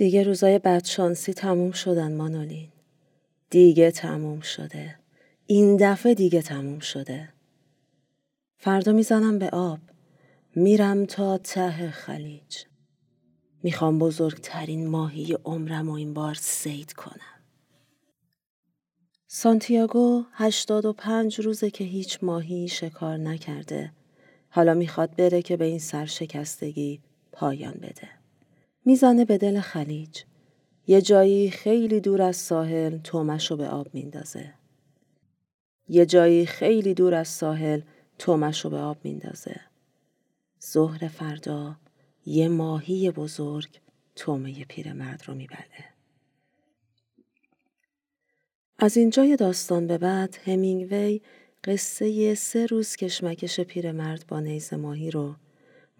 دیگه روزای بدشانسی تموم شدن مانولین. دیگه تموم شده. این دفعه دیگه تموم شده. فردا میزنم به آب. میرم تا ته خلیج. میخوام بزرگترین ماهی عمرم و این بار صید کنم. سانتیاگو 85 روزه که هیچ ماهی شکار نکرده. حالا میخواد بره که به این سرشکستگی پایان بده. میزنه به دل خلیج. یه جایی خیلی دور از ساحل تومشو به آب میندازه. ظهر فردا یه ماهی بزرگ تومه پیرمرد رو میبلعه. از اینجای داستان به بعد همینگوی قصه 3 روز کشمکش پیرمرد با نیزه ماهی رو،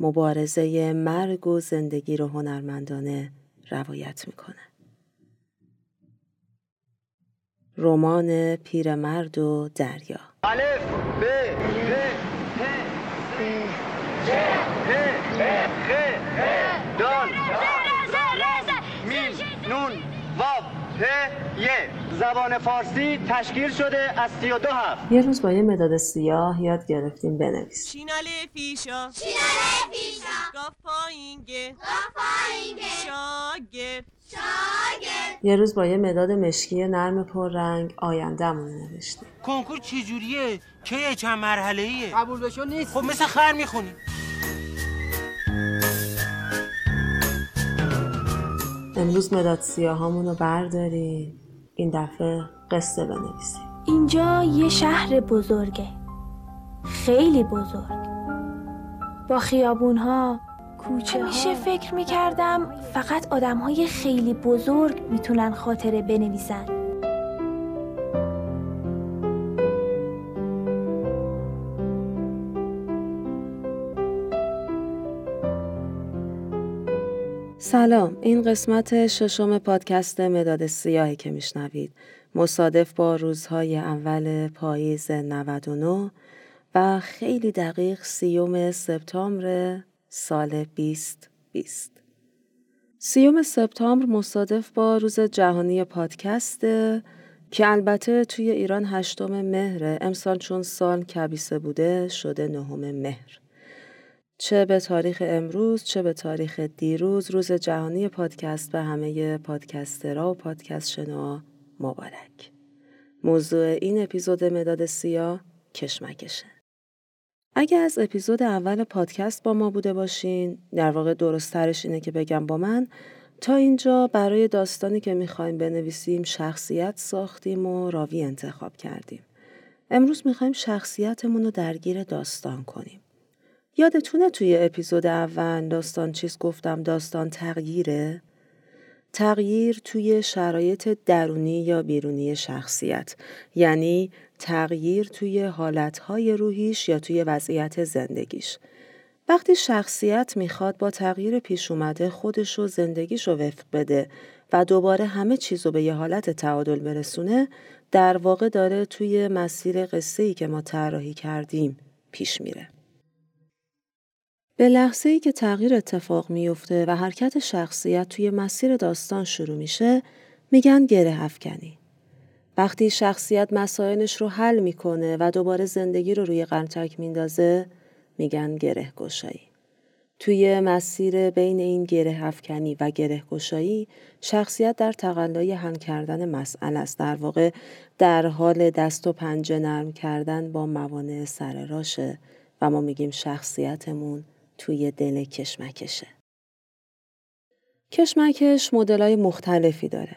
مبارزه مرگ و زندگی رو هنرمندانه روایت میکنه. رمان پیرمرد و دریا. الف ب ر ت س ه ه خ د م نون و پ ی. زبان فارسی تشکیل شده از 32 حرف. یه روز با یه مداد سیاه یاد گرفتیم بنویس. شیناله فیشا گافاینگه شاگه. یه روز با یه مداد مشکی نرم پر رنگ آینده‌مون نوشتیم. کنکور چه جوریه؟ کی چند مرحله‌ایه؟ قبول بشو نیست. خب مثل خر میخونی. امروز مداد سیاهامون رو برداریم. این دفعه قصه بنویسیم. اینجا یه شهر بزرگه. خیلی بزرگ. با خیابون‌ها، کوچه. همیشه فکر می‌کردم فقط آدم‌های خیلی بزرگ میتونن خاطره بنویسن. سلام، این قسمت 6 پادکست مداد سیاهی که میشنوید مصادف با روزهای اول پاییز 99 و خیلی دقیق 30 سپتامبر سال 2020. 30 سپتامبر مصادف با روز جهانی پادکسته که البته توی ایران 8 مهر امسال، چون سال کبیسه بوده شده 9 مهر. چه به تاریخ امروز چه به تاریخ دیروز، روز جهانی پادکست به همه پادکسترها و پادکست شنوا مبارک. موضوع این اپیزود مداد سیاه کشمکشه. اگه از اپیزود اول پادکست با ما بوده باشین، در واقع درست‌ترش اینه که بگم با من، تا اینجا برای داستانی که می‌خوایم بنویسیم شخصیت ساختیم و راوی انتخاب کردیم. امروز می‌خوایم شخصیتمون رو درگیر داستان کنیم. یادتونه توی اپیزود اول داستان چیز گفتم؟ داستان تغییره. تغییر توی شرایط درونی یا بیرونی شخصیت، یعنی تغییر توی حالتهای روحیش یا توی وضعیت زندگیش. وقتی شخصیت میخواد با تغییر پیش اومده خودشو، زندگیشو وفق بده و دوباره همه چیزو به یه حالت تعادل برسونه، در واقع داره توی مسیر قصه‌ای که ما طراحی کردیم پیش میره. به لحظه‌ای که تغییر اتفاق میفته و حرکت شخصیت توی مسیر داستان شروع میشه، میگن گره افکنی. وقتی شخصیت مسائلش رو حل میکنه و دوباره زندگی رو روی قلمتک میندازه، میگن گره گشایی. توی مسیر بین این گره افکنی و گره گشایی، شخصیت در تقلای حل کردن مسئله است. در واقع در حال دست و پنجه نرم کردن با موانع سر راشه و ما میگیم شخصیتمون توی دل کشمکشه. کشمکش مدل‌های مختلفی داره.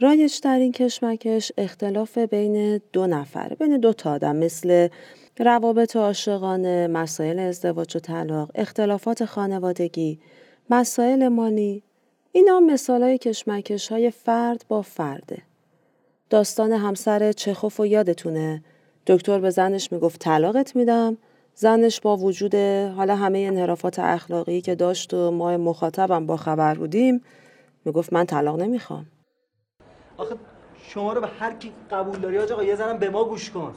رایج‌ترین کشمکش اختلاف بین 2 نفر، بین 2 تا آدم، مثل روابط عاشقانه، مسائل ازدواج و طلاق، اختلافات خانوادگی، مسائل مالی. اینا مثال‌های کشمکش‌های فرد با فرده. داستان همسر چخوف رو یادتونه؟ دکتر به زنش میگفت طلاقت میدم. زنش با وجود حالا همه انحرافات اخلاقی که داشت و ما مخاطبم با خبر بودیم، میگفت من طلاق نمیخوام. آخه شما رو به هر کی قبول داری حاج آقا، یه زنم به ما گوش کن.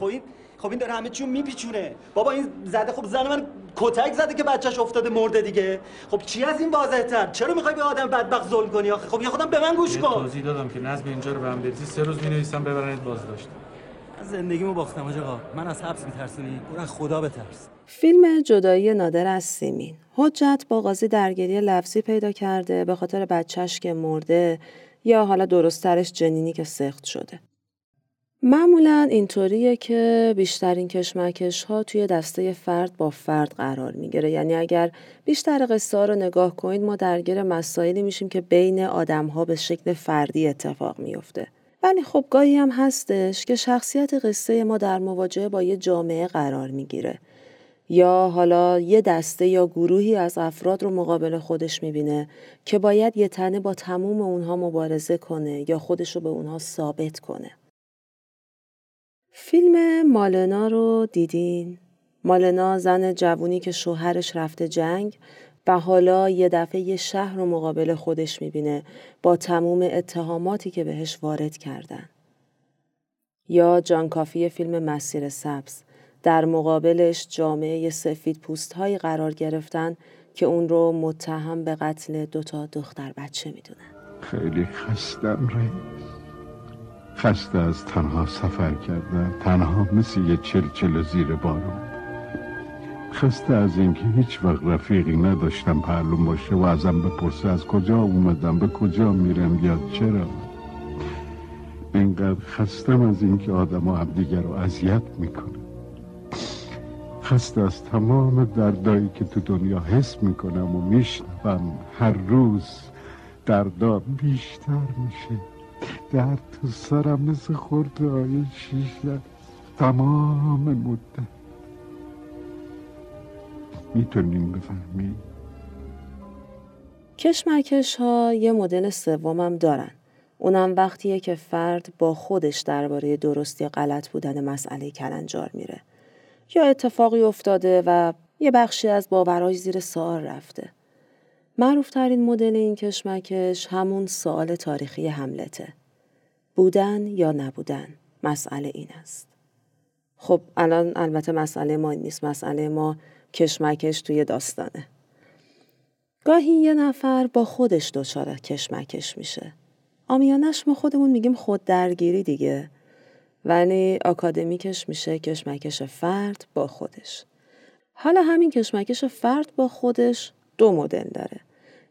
خب این داره همه چیو میپیچونه. بابا این زده، خب زن من کتک زده که بچه‌ش افتاده مرده دیگه. خب چی از این واضح‌تر؟ چرا می‌خوای به آدم بدبخت ظلم کنی آخه؟ خب یه خودم به من گوش کن. توضیح دادم که نظم اینجا رو به هم بدی، 3 روز می‌نویسم ببرنت بازداشت. از زندگیمو باختم حاج آقا. من از حبس می‌ترسونی؟ برو خدا بترس. فیلم جدایی نادر از سیمین. حجت با قاضی درگیری لفظی پیدا کرده به خاطر بچه‌ش که مرده، یا حالا درست‌ترش جنینی که سخت شده. معمولاً اینطوریه که بیشترین کشمکش‌ها توی دسته فرد با فرد قرار می‌گیره. یعنی اگر بیشتر قصه‌ها رو نگاه کنید، ما درگیر مسائلی میشیم که بین آدم‌ها به شکل فردی اتفاق می‌افته. ولی خب گاهی هم هستش که شخصیت قصه ما در مواجهه با یه جامعه قرار می‌گیره، یا حالا یه دسته یا گروهی از افراد رو مقابل خودش می‌بینه که باید یه تنه با تموم اونها مبارزه کنه یا خودش رو به اونها ثابت کنه. فیلم مالنا رو دیدین؟ مالنا زن جوونی که شوهرش رفته جنگ و حالا یه دفعه یه شهر رو مقابل خودش می‌بینه با تموم اتهاماتی که بهش وارد کردن. یا جان کافی فیلم مسیر سبز، در مقابلش جامعه سفید پوست‌هایی قرار گرفتن که اون رو متهم به قتل 2 دختر بچه می‌دونن. خیلی خستم رئیس. خسته از تنها سفر کردن، تنها مثل یه چلچل زیر بارون. خسته از اینکه هیچ وقت رفیقی نداشتم معلوم باشه و ازم بپرسه از کجا اومدم، به کجا میرم یا چرا. اینقدر خستم از اینکه آدم‌ها همدیگر رو اذیت میکنه. خسته از تمام دردایی که تو دنیا حس میکنم و میشنوم. هر روز دردا بیشتر میشه. درد تو سرم مثل خرده‌های شیشه تمام مدت. میتونیم بفهمیم کشمکش ها یه مدل سومم دارن. اونم وقتیه که فرد با خودش درباره درست یا غلط بودن مسئله کلنجار میره، یا اتفاقی افتاده و یه بخشی از باوراش زیر سوال رفته. معروفترین مدل این کشمکش همون سوال تاریخی هملته. بودن یا نبودن، مسئله این است. خب الان البته مسئله ما نیست، مسئله ما کشمکش توی داستانه. گاهی یه نفر با خودش دچار کشمکش میشه. عامیانش ما خودمون میگیم خود درگیری دیگه، ولی آکادمیکش میشه کشمکش فرد با خودش. حالا همین کشمکش فرد با خودش 2 مدل داره.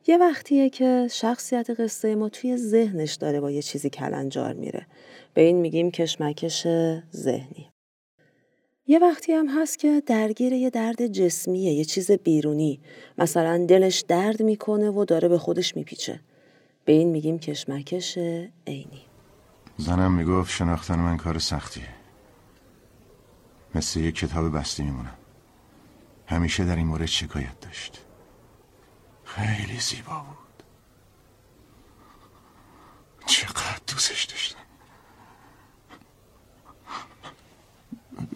یه وقتیه که شخصیت قصه ما توی ذهنش داره با یه چیزی کلنجار میره. به این میگیم کشمکش ذهنی. یه وقتی هم هست که درگیر یه درد جسمیه، یه چیز بیرونی. مثلا دلش درد میکنه و داره به خودش میپیچه. به این میگیم کشمکش عینی. زنم میگفت شناختن من کار سختیه. مثل یه کتاب بسته میمونم. همیشه در این مورد شکایت داشت. خیلی زیبا بود. چقدر دوستش داشتم.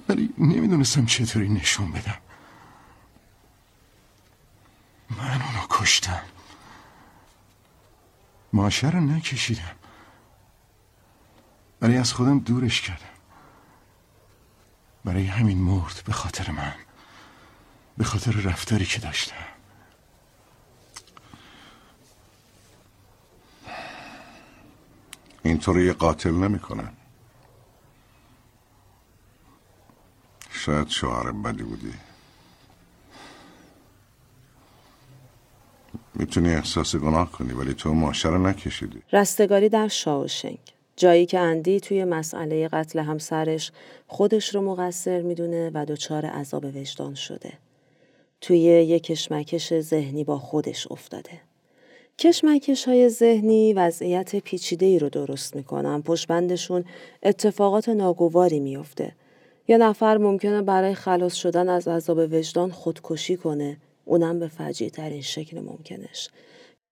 ولی نمیدونستم چطوری نشون بدم. من اونو کشتم. ماشه رو نکشیدم. ولی از خودم دورش کردم. برای همین مرد، به خاطر من. به خاطر رفتاری که داشتم. اینطور یه قاتل نمی کنن. شاید شوهر بدی بودی. میتونی احساس گناه کنی ولی تو ماشه رو نکشیدی. رستگاری در شاوشنگ، جایی که اندی توی مسئله قتل همسرش خودش رو مقصر میدونه و دچار عذاب وجدان شده. توی یک کشمکش ذهنی با خودش افتاده. کشمکش‌های ذهنی وضعیت پیچیده‌ای رو درست می‌کنن، پشت‌بندشون اتفاقات ناگواری می‌افته. یه نفر ممکنه برای خلاص شدن از عذاب وجدان خودکشی کنه، اونم به فجیع‌ترین شکل ممکنش.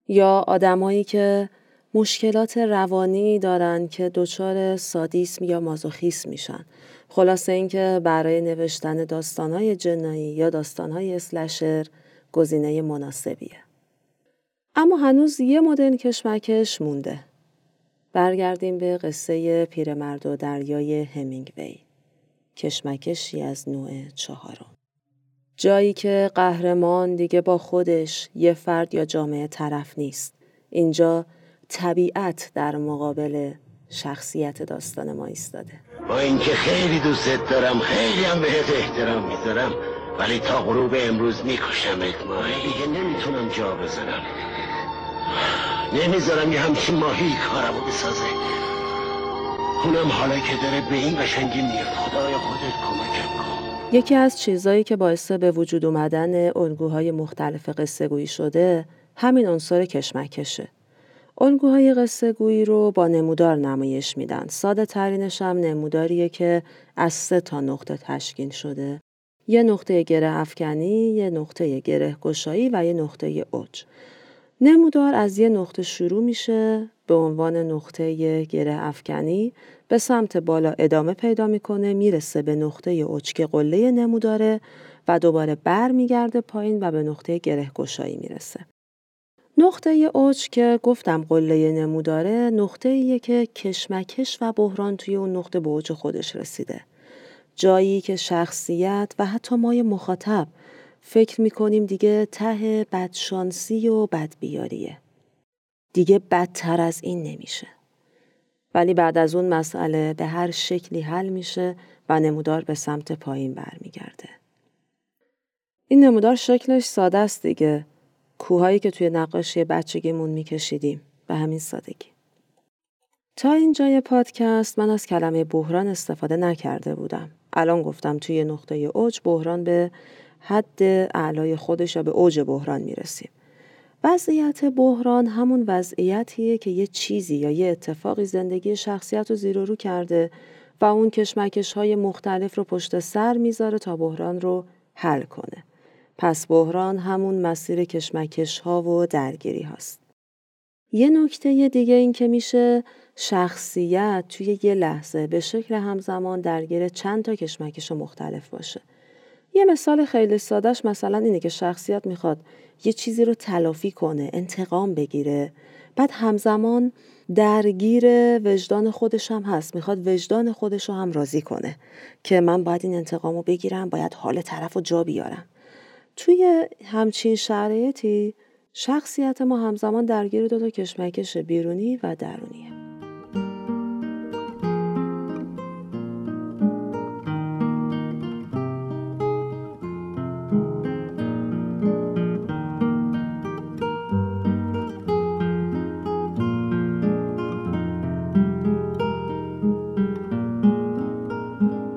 یا آدمایی که مشکلات روانی دارن که دچار سادیسم یا مازوخیسم میشن. خلاصه اینکه برای نوشتن داستان‌های جنایی یا داستان‌های اسلشر گزینه مناسبیه. اما هنوز یه مدل کشمکش مونده. برگردیم به قصه پیرمرد و دریای همینگوی، کشمکشی از نوع چهارم. جایی که قهرمان دیگه با خودش یه فرد یا جامعه طرف نیست. اینجا طبیعت در مقابل شخصیت داستان ما ایستاده. با اینکه خیلی دوست دارم، خیلی هم بهت احترام میذارم، ولی تا غروب امروز میکشمت ماهی. دیگه نمیتونم جا بزنم، نمیذارم یه همچین ماهی کارمو بسازه، اونم حالا که داره به این قشنگی میره. خدای خودت کمکم کن. یکی از چیزایی که باعث به وجود اومدن الگوهای مختلف قصه گویی شده همین عنصر کشمکشه. الگوهای قصه گویی رو با نمودار نمایش میدن. ساده ترینش هم نموداریه که از 3 تا نقطه تشکیل شده. یه نقطه گره افکنی، یه نقطه گره گشایی و یه نقطه اوج. نمودار از یه نقطه شروع میشه، به عنوان نقطه گره افکنی به سمت بالا ادامه پیدا میکنه، میرسه به نقطه اوج که قله نموداره و دوباره بر میگرده پایین و به نقطه گره گشایی میرسه. نقطه اوج که گفتم قله نموداره، نقطه‌ایه که کشمکش و بحران توی اون نقطه به اوج خودش رسیده. جایی که شخصیت و حتی ما مخاطب فکر میکنیم دیگه ته بدشانسی و بدبیاریه، دیگه بدتر از این نمیشه. ولی بعد از اون مسئله به هر شکلی حل میشه و نمودار به سمت پایین برمیگرده. این نمودار شکلش ساده است دیگه، کوهایی که توی نقاشی بچگیمون میکشیدیم، به همین سادگی. تا اینجای پادکست من از کلمه بحران استفاده نکرده بودم. الان گفتم توی نقطه اوج بحران به حد اعلای خودش یا به اوج بحران میرسیم. وضعیت بحران همون وضعیتیه که یه چیزی یا یه اتفاقی زندگی شخصیت رو زیر و رو کرده و اون کشمکش‌های مختلف رو پشت سر میذاره تا بحران رو حل کنه. پس بحران همون مسیر کشمکش‌ها و درگیری هاست. یه نکته دیگه این که میشه شخصیت توی یه لحظه به شکل همزمان درگیر چند تا کشمکش مختلف باشه. یه مثال خیلی سادهش مثلا اینه که شخصیت میخواد یه چیزی رو تلافی کنه، انتقام بگیره، بعد همزمان درگیر وجدان خودش هم هست، میخواد وجدان خودش رو هم راضی کنه که من باید این انتقام رو بگیرم، باید حال طرف رو جا بیارم. توی همچین شرایطی شخصیت ما همزمان درگیر 2 تا کشمکش بیرونی و درونیه.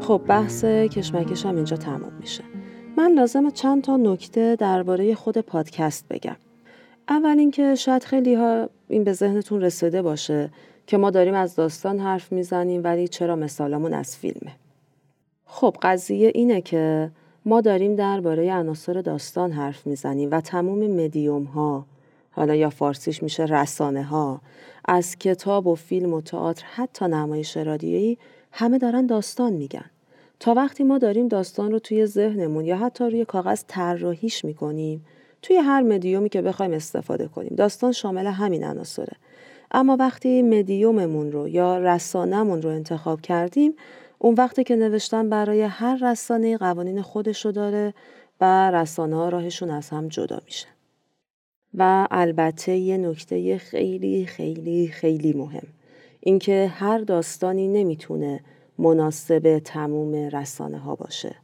خب بحث کشمکش هم اینجا تموم میشه. من لازمه چند تا نکته درباره خود پادکست بگم. اول اینکه شاید خیلی ها این به ذهنتون رسیده باشه که ما داریم از داستان حرف میزنیم ولی چرا مثالمون از فیلمه. خب قضیه اینه که ما داریم درباره عناصر داستان حرف میزنیم و تمام مدیوم ها، حالا یا فارسیش میشه رسانه ها، از کتاب و فیلم و تئاتر حتی نمایش رادیویی، همه دارن داستان میگن. تا وقتی ما داریم داستان رو توی ذهنمون یا حتی روی کاغذ طراحیش میکنیم، توی هر مدیومی که بخوایم استفاده کنیم، داستان شامل همین عناصره. اما وقتی مدیوممون رو یا رسانه‌مون رو انتخاب کردیم، اون وقتی که نوشتن برای هر رسانه قوانین خودش رو داره و رسانه‌ها راهشون از هم جدا میشه. و البته یه نکته خیلی خیلی خیلی مهم، اینکه هر داستانی نمیتونه مناسب تموم رسانه ها باشه،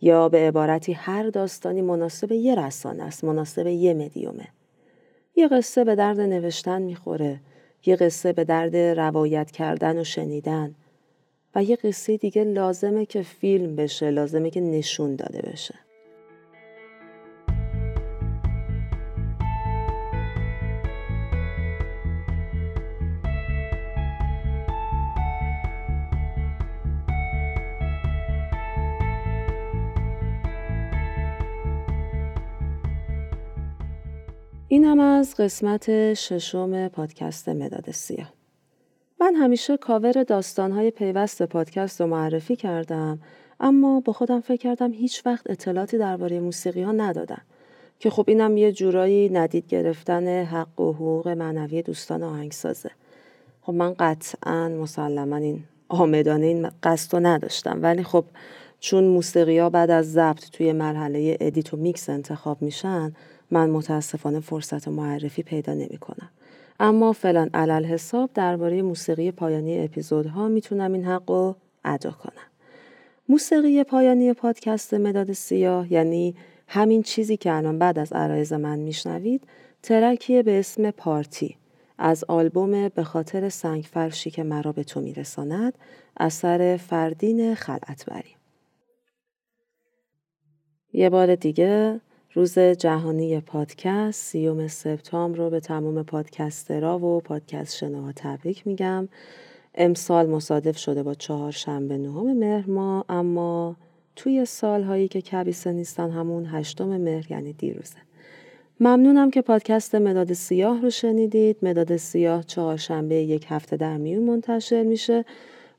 یا به عبارتی هر داستانی مناسب یه رسانه است، مناسب یه مدیومه. یه قصه به درد نوشتن میخوره، یه قصه به درد روایت کردن و شنیدن، و یه قصه دیگه لازمه که فیلم بشه، لازمه که نشون داده بشه. این هم از قسمت 6 پادکست مداد سیاه. من همیشه کاور داستان‌های پیوست پادکست رو معرفی کردم، اما با خودم فکر کردم هیچ وقت اطلاعاتی درباره موسیقی‌ها ندادم، که خب اینم یه جورایی ندید گرفتن حق و حقوق معنوی دوستان آهنگسازه. خب من قطعاً مسلماً این آمدانه این قصد رو نداشتم، ولی خب چون موسیقی‌ها بعد از ضبط توی مرحله ادیت و میکس انتخاب میشن، من متاسفانه فرصت معرفی پیدا نمی‌کنم. اما فعلاً علل حساب درباره موسیقی پایانی اپیزودها میتونم این حق رو ادا کنم. موسیقی پایانی پادکست مداد سیاه، یعنی همین چیزی که الان بعد از عرایز من میشنوید، ترکیه به اسم پارتی از آلبوم به خاطر سنگ فرشی که مرا به تو میرساند اثر فردین خلعتبری. یه بار دیگه روز جهانی پادکست 30 سپتامبر رو به تمام پادکسترها و پادکست شنوها تبریک میگم. امسال مصادف شده با 4 شنبه 9 مهر، اما توی سالهایی که کبیسه نیستن همون 8 مهر یعنی دیروزه. ممنونم که پادکست مداد سیاه رو شنیدید. مداد سیاه 4 شنبه 1 هفته در میون منتشر میشه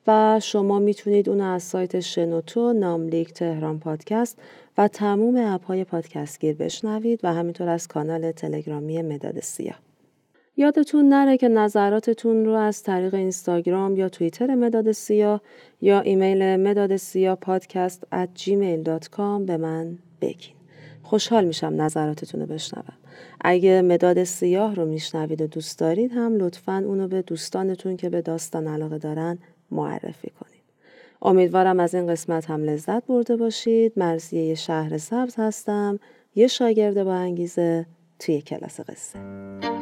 و شما میتونید اون از سایت شنوتو، ناملیک، تهران پادکست و تموم اپ‌های پادکست گیر بشنوید و همینطور از کانال تلگرامی مداد سیاه. یادتون نره که نظراتتون رو از طریق اینستاگرام یا توییتر مداد سیاه یا ایمیل madadsiahpodcast@gmail.com به من بگین. خوشحال میشم نظراتتون رو بشنوم. اگه مداد سیاه رو میشنوید و دوست دارید هم لطفاً اونو به دوستانتون که به داستان علاقه دارن معرفی کنید. امیدوارم از این قسمت هم لذت برده باشید. مرضیه شهر سبز هستم، یه شاگرد با انگیزه توی کلاس قصه.